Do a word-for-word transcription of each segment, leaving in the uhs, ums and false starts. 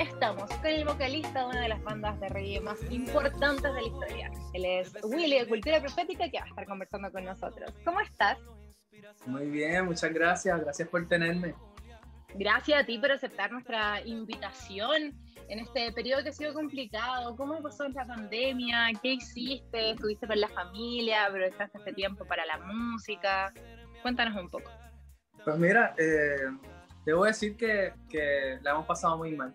estamos con el vocalista de una de las bandas de reggae más importantes de la historia. Él es Willy de Cultura Profética, que va a estar conversando con nosotros. ¿Cómo estás? Muy bien, muchas gracias. Gracias por tenerme. Gracias a ti por aceptar nuestra invitación en este periodo que ha sido complicado. ¿Cómo pasó en la pandemia? ¿Qué hiciste? ¿Estuviste con la familia? ¿Aprovechaste este tiempo para la música? Cuéntanos un poco. Pues mira, eh, debo decir que, que la hemos pasado muy mal.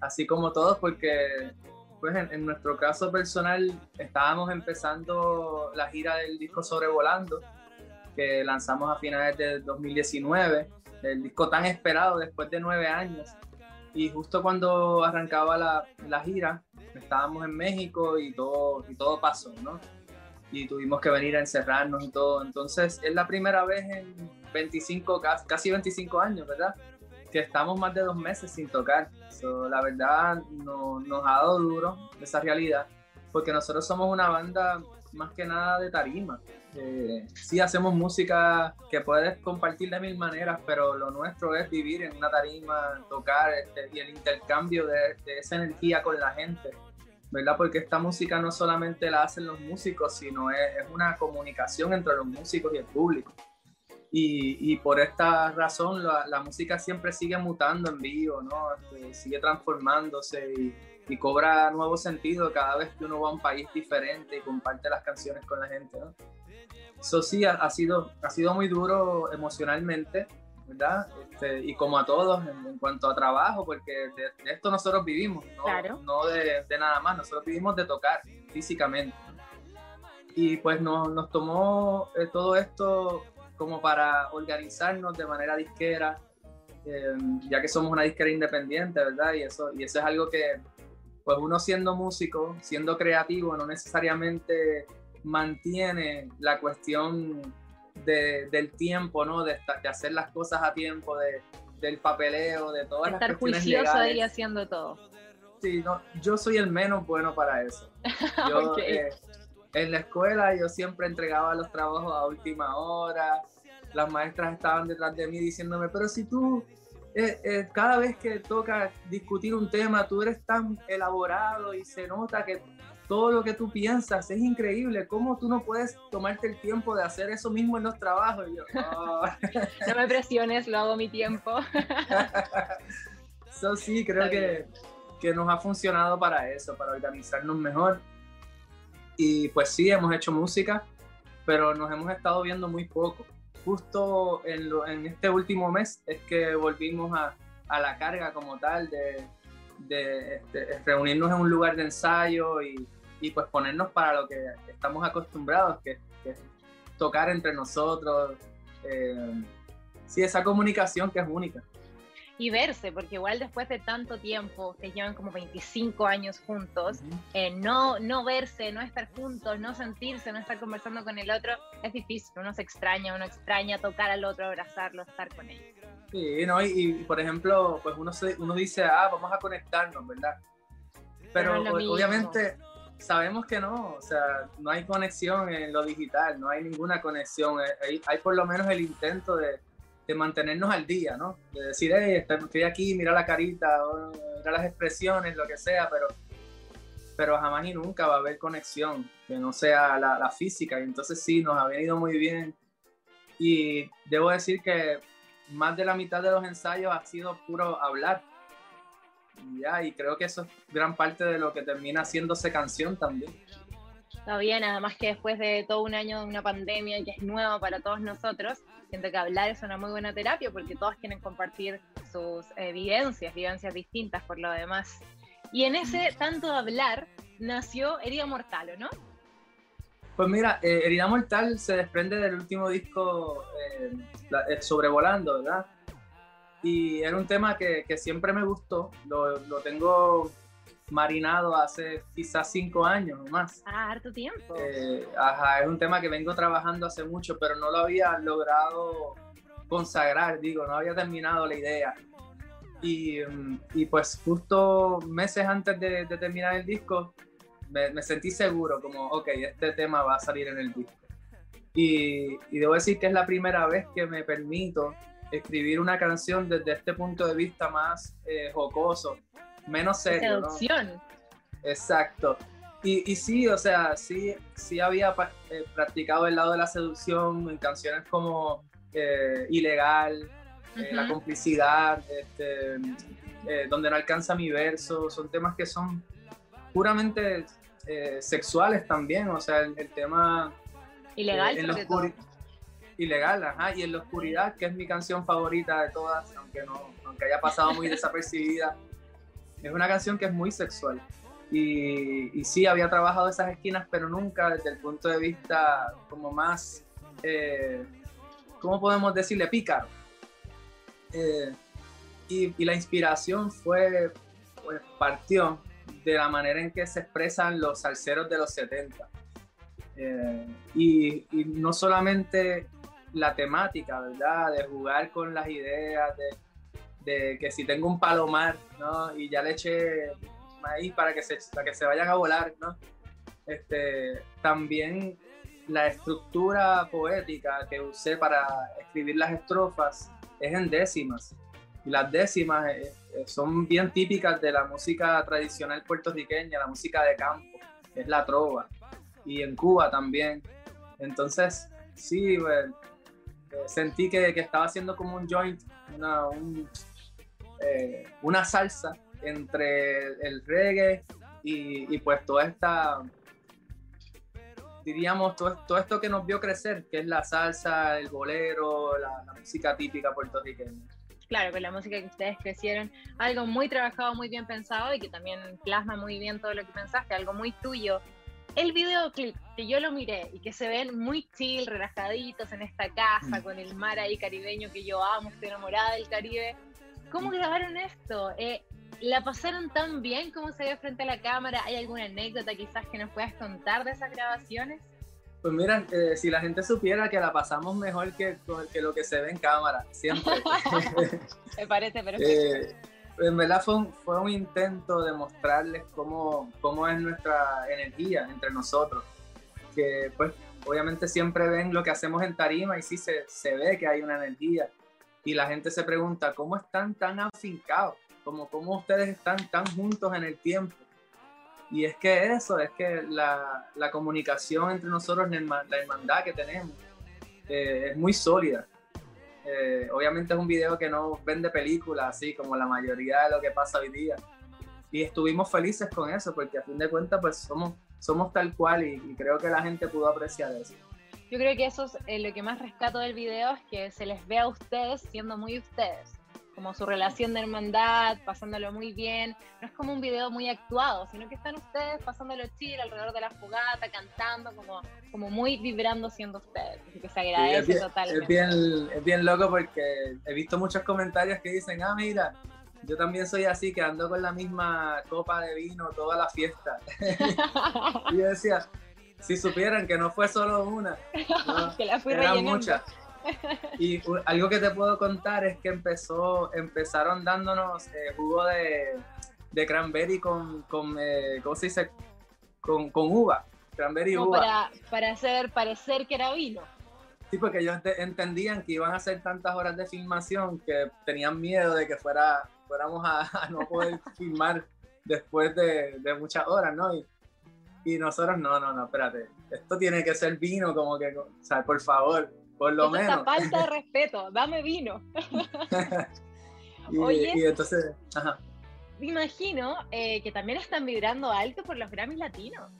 Así como todos, porque pues en, en nuestro caso personal estábamos empezando la gira del disco Sobrevolando, que lanzamos a finales de dos mil diecinueve. El disco tan esperado después de nueve años. Y justo cuando arrancaba la, la gira, estábamos en México y todo, y todo pasó, ¿no? Y tuvimos que venir a encerrarnos y todo. Entonces, es la primera vez en veinticinco, casi veinticinco años, ¿verdad? Que estamos más de dos meses sin tocar. So, la verdad, no, nos ha dado duro esa realidad, porque nosotros somos una banda más que nada de tarima. Eh, sí hacemos música que puedes compartir de mil maneras, pero lo nuestro es vivir en una tarima, tocar este, y el intercambio de, de esa energía con la gente, ¿verdad? Porque esta música no solamente la hacen los músicos, sino es, es una comunicación entre los músicos y el público. Y, y por esta razón la, la música siempre sigue mutando en vivo, ¿no? Este, sigue transformándose y, y cobra nuevo sentido cada vez que uno va a un país diferente y comparte las canciones con la gente, ¿no? Eso sí, ha, ha, sido, ha sido muy duro emocionalmente, ¿verdad? Este, y como a todos, en, en cuanto a trabajo, porque de, de esto nosotros vivimos, no, claro. no de, de nada más, nosotros vivimos de tocar físicamente. Y pues no, nos tomó eh, todo esto como para organizarnos de manera disquera, eh, ya que somos una disquera independiente, ¿verdad? Y eso, y eso es algo que, pues uno siendo músico, siendo creativo, no necesariamente mantiene la cuestión de, del tiempo, ¿no? De, de hacer las cosas a tiempo, de, del papeleo, de todas las cuestiones legales. Estar juicioso ahí haciendo todo. Sí, no, yo soy el menos bueno para eso. Yo, okay. eh, en la escuela yo siempre entregaba los trabajos a última hora, las maestras estaban detrás de mí diciéndome, pero si tú, eh, eh, cada vez que toca discutir un tema, tú eres tan elaborado y se nota que todo lo que tú piensas, es increíble. ¿Cómo tú no puedes tomarte el tiempo de hacer eso mismo en los trabajos? Yo, oh. No me presiones, lo hago mi tiempo. Eso sí, creo que, que nos ha funcionado para eso, para organizarnos mejor. Y pues sí, hemos hecho música, pero nos hemos estado viendo muy poco. Justo en, lo, en este último mes es que volvimos a, a la carga como tal de, de, de reunirnos en un lugar de ensayo y y pues ponernos para lo que estamos acostumbrados, que es tocar entre nosotros, eh, sí, esa comunicación que es única. Y verse, porque igual después de tanto tiempo, ustedes llevan como veinticinco años juntos, uh-huh. eh, no, no verse, no estar juntos, no sentirse, no estar conversando con el otro, es difícil, uno se extraña, uno extraña tocar al otro, abrazarlo, estar con él. Sí, ¿no? Y, y por ejemplo, pues uno, se, uno dice, ah, vamos a conectarnos, ¿verdad? Pero no o, obviamente... sabemos que no, o sea, no hay conexión en lo digital, no hay ninguna conexión, hay, hay por lo menos el intento de, de mantenernos al día, ¿no? De decir, hey, estoy aquí, mira la carita, o, mira las expresiones, lo que sea, pero, pero jamás y nunca va a haber conexión, que no sea la, la física, y entonces sí, nos ha venido muy bien, y debo decir que más de la mitad de los ensayos ha sido puro hablar. Ya, y creo que eso es gran parte de lo que termina haciéndose canción también. Está bien, además que después de todo un año de una pandemia que es nueva para todos nosotros, siento que hablar es una muy buena terapia porque todos quieren compartir sus eh, vivencias, vivencias distintas por lo demás. Y en ese tanto hablar nació Herida Mortal, ¿o no? Pues mira, eh, Herida Mortal se desprende del último disco eh, la, Sobrevolando, ¿verdad? Y era un tema que, que siempre me gustó, lo, lo tengo marinado hace quizás cinco años o más. Ah, harto tiempo. Eh, ajá, es un tema que vengo trabajando hace mucho, pero no lo había logrado consagrar, digo, no había terminado la idea. Y, y pues justo meses antes de, de terminar el disco, me, me sentí seguro, como, ok, este tema va a salir en el disco. Y, y debo decir que es la primera vez que me permito escribir una canción desde este punto de vista más eh, jocoso, menos serio, ¿no? Seducción. Exacto. Y, y sí, o sea, sí, sí había eh, practicado el lado de la seducción en canciones como eh, Ilegal, eh, uh-huh. La Complicidad, este, eh, Donde no alcanza mi verso, son temas que son puramente eh, sexuales también, o sea, el, el tema... Ilegal, eh, sobre todo. Ilegal, ajá, y En la oscuridad, que es mi canción favorita de todas, aunque no, aunque haya pasado muy desapercibida, es una canción que es muy sexual. Y, y sí, había trabajado esas esquinas, pero nunca desde el punto de vista como más, eh, ¿cómo podemos decirle? Pícaro. Eh, y, y la inspiración fue, pues, partió de la manera en que se expresan los salseros de los setenta. Eh, y, y no solamente la temática, ¿verdad? De jugar con las ideas, de, de que si tengo un palomar, ¿no? Y ya le eché maíz para que se, para que se vayan a volar, ¿no? Este, también la estructura poética que usé para escribir las estrofas es en décimas. Y las décimas son bien típicas de la música tradicional puertorriqueña, la música de campo, que es la trova. Y en Cuba también. Entonces, sí, bueno, sentí que, que estaba haciendo como un joint, una, un, eh, una salsa entre el reggae y, y pues toda esta, diríamos, todo, todo esto que nos vio crecer, que es la salsa, el bolero, la, la música típica puertorriqueña. Claro, con la música que ustedes crecieron, algo muy trabajado, muy bien pensado y que también plasma muy bien todo lo que pensaste, algo muy tuyo. El videoclip, que yo lo miré y que se ven muy chill, relajaditos en esta casa, con el mar ahí caribeño que yo amo, estoy enamorada del Caribe. ¿Cómo grabaron esto? Eh, ¿La pasaron tan bien como se ve frente a la cámara? ¿Hay alguna anécdota quizás que nos puedas contar de esas grabaciones? Pues mira, eh, si la gente supiera que la pasamos mejor que, que lo que se ve en cámara, siempre. Me parece perfecto. Eh... En verdad fue un, fue un intento de mostrarles cómo, cómo es nuestra energía entre nosotros, que pues obviamente siempre ven lo que hacemos en tarima y sí se, se ve que hay una energía y la gente se pregunta cómo están tan afincados, cómo, cómo ustedes están tan juntos en el tiempo. Y es que eso, es que la, la comunicación entre nosotros, la hermandad que tenemos eh, es muy sólida. Eh, obviamente es un video que no vende películas, así como la mayoría de lo que pasa hoy día. Y estuvimos felices con eso, porque a fin de cuentas pues somos, somos tal cual y, y creo que la gente pudo apreciar eso. Yo creo que eso es eh, lo que más rescato del video, es que se les ve a ustedes siendo muy ustedes. Como su relación de hermandad, pasándolo muy bien. No es como un video muy actuado, sino que están ustedes pasándolo chill alrededor de la fogata, cantando, como, como muy vibrando siendo ustedes. Así que se agradece, sí, es bien, totalmente. Es bien, es bien loco porque he visto muchos comentarios que dicen, ah, mira, yo también soy así, que ando con la misma copa de vino toda la fiesta. Y yo decía, si supieran que no fue solo una, no, que la fui eran rellenando. Muchas. Y algo que te puedo contar es que empezó, empezaron dándonos eh, jugo de, de cranberry con, con eh, ¿cómo se dice? Con, con uva, cranberry uva. Para, para hacer parecer que era vino. Sí, porque ellos entendían que iban a hacer tantas horas de filmación que tenían miedo de que fuera, fuéramos a, a no poder filmar después de, de muchas horas, ¿no? Y, y nosotros, no, no, no, espérate, esto tiene que ser vino, como que, o sea, por favor. Por lo menos. Esta falta de respeto, dame vino. y, Oye, y entonces, ajá. Me imagino eh, que también están vibrando alto por los Grammy Latinos.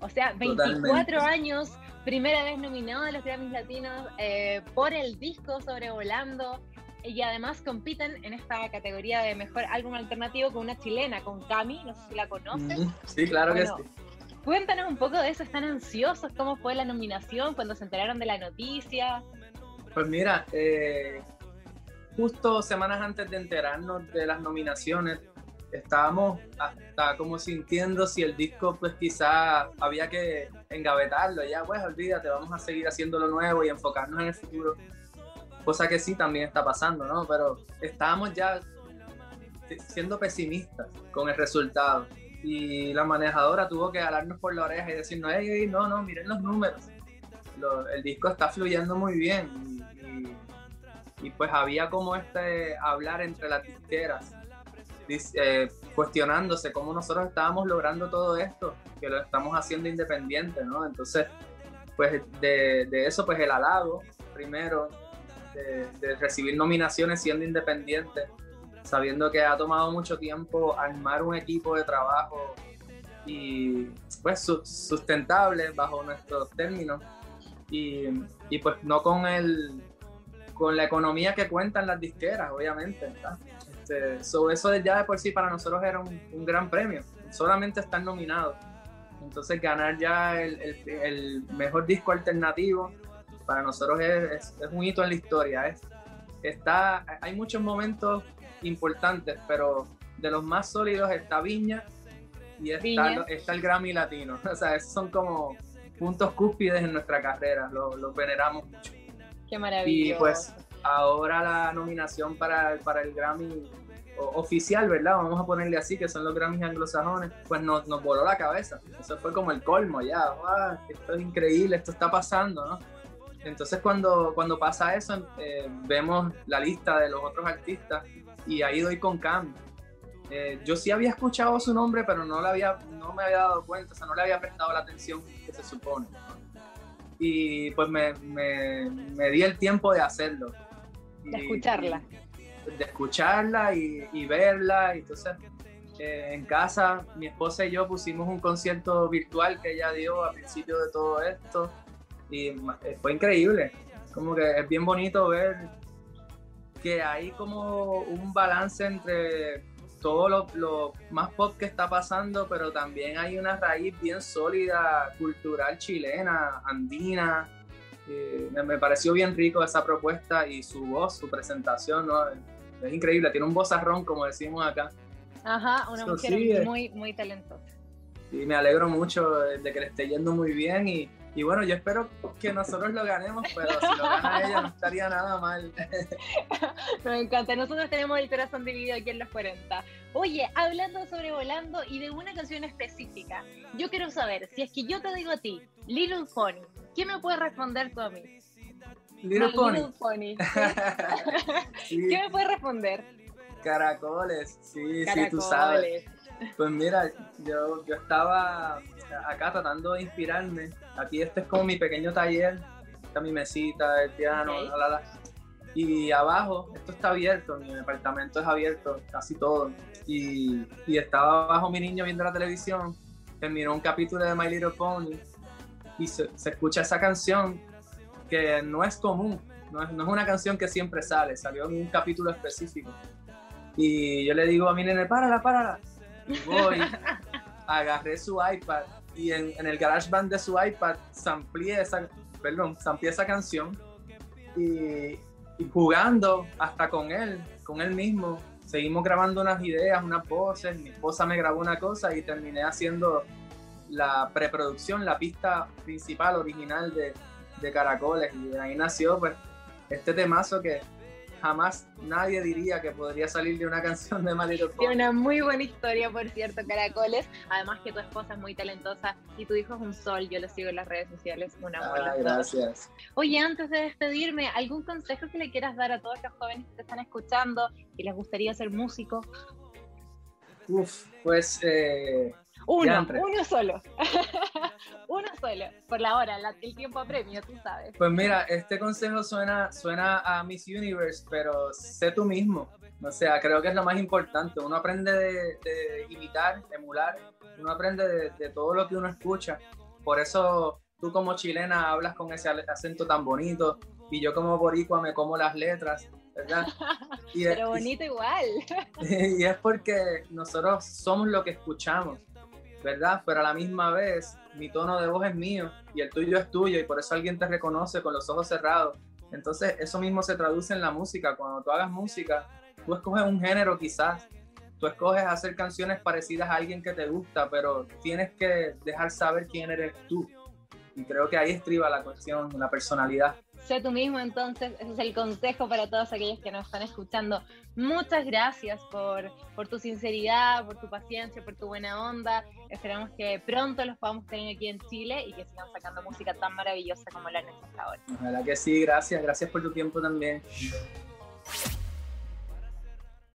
O sea, veinticuatro Totalmente. Años, primera vez nominado a los Grammy Latinos eh, por el disco Sobrevolando. Y además compiten en esta categoría de mejor álbum alternativo con una chilena, con Cami, no sé si la conoces. Mm-hmm. Sí, claro bueno, que sí. Cuéntanos un poco de eso, ¿están ansiosos? ¿Cómo fue la nominación? ¿Cuándo se enteraron de la noticia? Pues mira, eh, justo semanas antes de enterarnos de las nominaciones, estábamos hasta como sintiendo si el disco pues quizá había que engavetarlo, ya pues olvídate, vamos a seguir haciendo lo nuevo y enfocarnos en el futuro, cosa que sí también está pasando, ¿no? Pero estábamos ya siendo pesimistas con el resultado. Y la manejadora tuvo que jalarnos por la oreja y decirnos, hey, hey, no, no, miren los números. Lo, el disco está fluyendo muy bien. Y, y, y pues había como este hablar entre las disqueras, eh, cuestionándose cómo nosotros estábamos logrando todo esto, que lo estamos haciendo independiente, ¿no? Entonces, pues de, de eso, pues el halago, primero, de, de recibir nominaciones siendo independiente, sabiendo que ha tomado mucho tiempo armar un equipo de trabajo y pues sustentable bajo nuestros términos, y, y pues no con el con la economía que cuentan las disqueras, obviamente, este, so eso ya de por sí para nosotros era un, un gran premio, solamente estar nominado. Entonces ganar ya el, el, el mejor disco alternativo para nosotros es, es, es un hito en la historia. Es, está, hay muchos momentos importantes, pero de los más sólidos está Viña y está, Viña. está el Grammy Latino. O sea, esos son como puntos cúspides en nuestra carrera, los lo veneramos mucho. Qué maravilloso. Y pues ahora la nominación para, para el Grammy oficial, ¿verdad? Vamos a ponerle así, que son los Grammys anglosajones, pues nos, nos voló la cabeza. Eso fue como el colmo ya. ¡Wow! Esto es increíble, esto está pasando, ¿no? Entonces cuando, cuando pasa eso, eh, vemos la lista de los otros artistas y ahí doy con Cami. Eh, yo sí había escuchado su nombre, pero no, la había, no me había dado cuenta, o sea, no le había prestado la atención que se supone. Y pues me, me, me di el tiempo de hacerlo. De y, escucharla. Y, de escucharla y, y verla. Y entonces eh, en casa mi esposa y yo pusimos un concierto virtual que ella dio al principio de todo esto. Y fue increíble, como que es bien bonito ver que hay como un balance entre todo lo, lo más pop que está pasando, pero también hay una raíz bien sólida, cultural chilena, andina. Eh, me pareció bien rico esa propuesta y su voz, su presentación, ¿no? Es increíble, tiene un vozarrón, como decimos acá. Ajá, una so, mujer sí, muy, muy talentosa. Y me alegro mucho de que le esté yendo muy bien y Y bueno, yo espero que nosotros lo ganemos, pero si lo gana ella no estaría nada mal. Nos encanta, nosotros tenemos el corazón dividido aquí en los cuarenta. Oye, hablando de Sobrevolando y de una canción específica, yo quiero saber, si es que yo te digo a ti, Lil' Funny, ¿qué me puedes responder tú a mí? Lil' Funny. ¿Qué me puedes responder? Caracoles, sí, Caracoles. Sí, tú sabes. Pues mira, yo, yo estaba acá tratando de inspirarme. Aquí este es como mi pequeño taller, está mi mesita, el piano, okay. la, la, la. Y abajo, esto está abierto, mi departamento es abierto, casi todo. Y, y estaba abajo mi niño viendo la televisión, terminó un capítulo de My Little Pony y se, se escucha esa canción que no es común, no es, no es una canción que siempre sale, salió en un capítulo específico. Y yo le digo a mi nene, párala, párala. Y voy, agarré su iPad y en, en el GarageBand de su iPad samplié esa, perdón, samplié esa canción y, y jugando hasta con él, con él mismo. Seguimos grabando unas ideas, unas voces, mi esposa me grabó una cosa y terminé haciendo la preproducción, la pista principal, original de, de Caracoles, y de ahí nació pues este temazo que jamás nadie diría que podría salir de una canción de My Little Pony. Tiene una muy buena historia, por cierto, Caracoles. Además que tu esposa es muy talentosa y tu hijo es un sol. Yo lo sigo en las redes sociales. Un amor. Ah, gracias. Oye, antes de despedirme, ¿algún consejo que le quieras dar a todos los jóvenes que te están escuchando y les gustaría ser músicos? Uf, pues... Eh, uno, uno solo. Uno solo. Por la hora, la, el tiempo apremia, tú sabes. Pues mira, este consejo suena, suena a Miss Universe, pero sé tú mismo. O sea, creo que es lo más importante. Uno aprende de, de imitar, emular. Uno aprende de, de todo lo que uno escucha. Por eso tú como chilena hablas con ese acento tan bonito y yo como boricua me como las letras. ¿Verdad? Y pero es, bonito igual. Y es porque nosotros somos lo que escuchamos, ¿verdad? Pero a la misma vez, mi tono de voz es mío y el tuyo es tuyo y por eso alguien te reconoce con los ojos cerrados. Entonces, eso mismo se traduce en la música. Cuando tú hagas música, tú escoges un género quizás, tú escoges hacer canciones parecidas a alguien que te gusta, pero tienes que dejar saber quién eres tú. Y creo que ahí estriba la cuestión, la personalidad. Sé tú mismo, entonces, ese es el consejo para todos aquellos que nos están escuchando. Muchas gracias por, por tu sinceridad, por tu paciencia, por tu buena onda. Esperamos que pronto los podamos tener aquí en Chile y que sigan sacando música tan maravillosa como la nuestra ahora. Ojalá que sí, gracias. Gracias por tu tiempo también.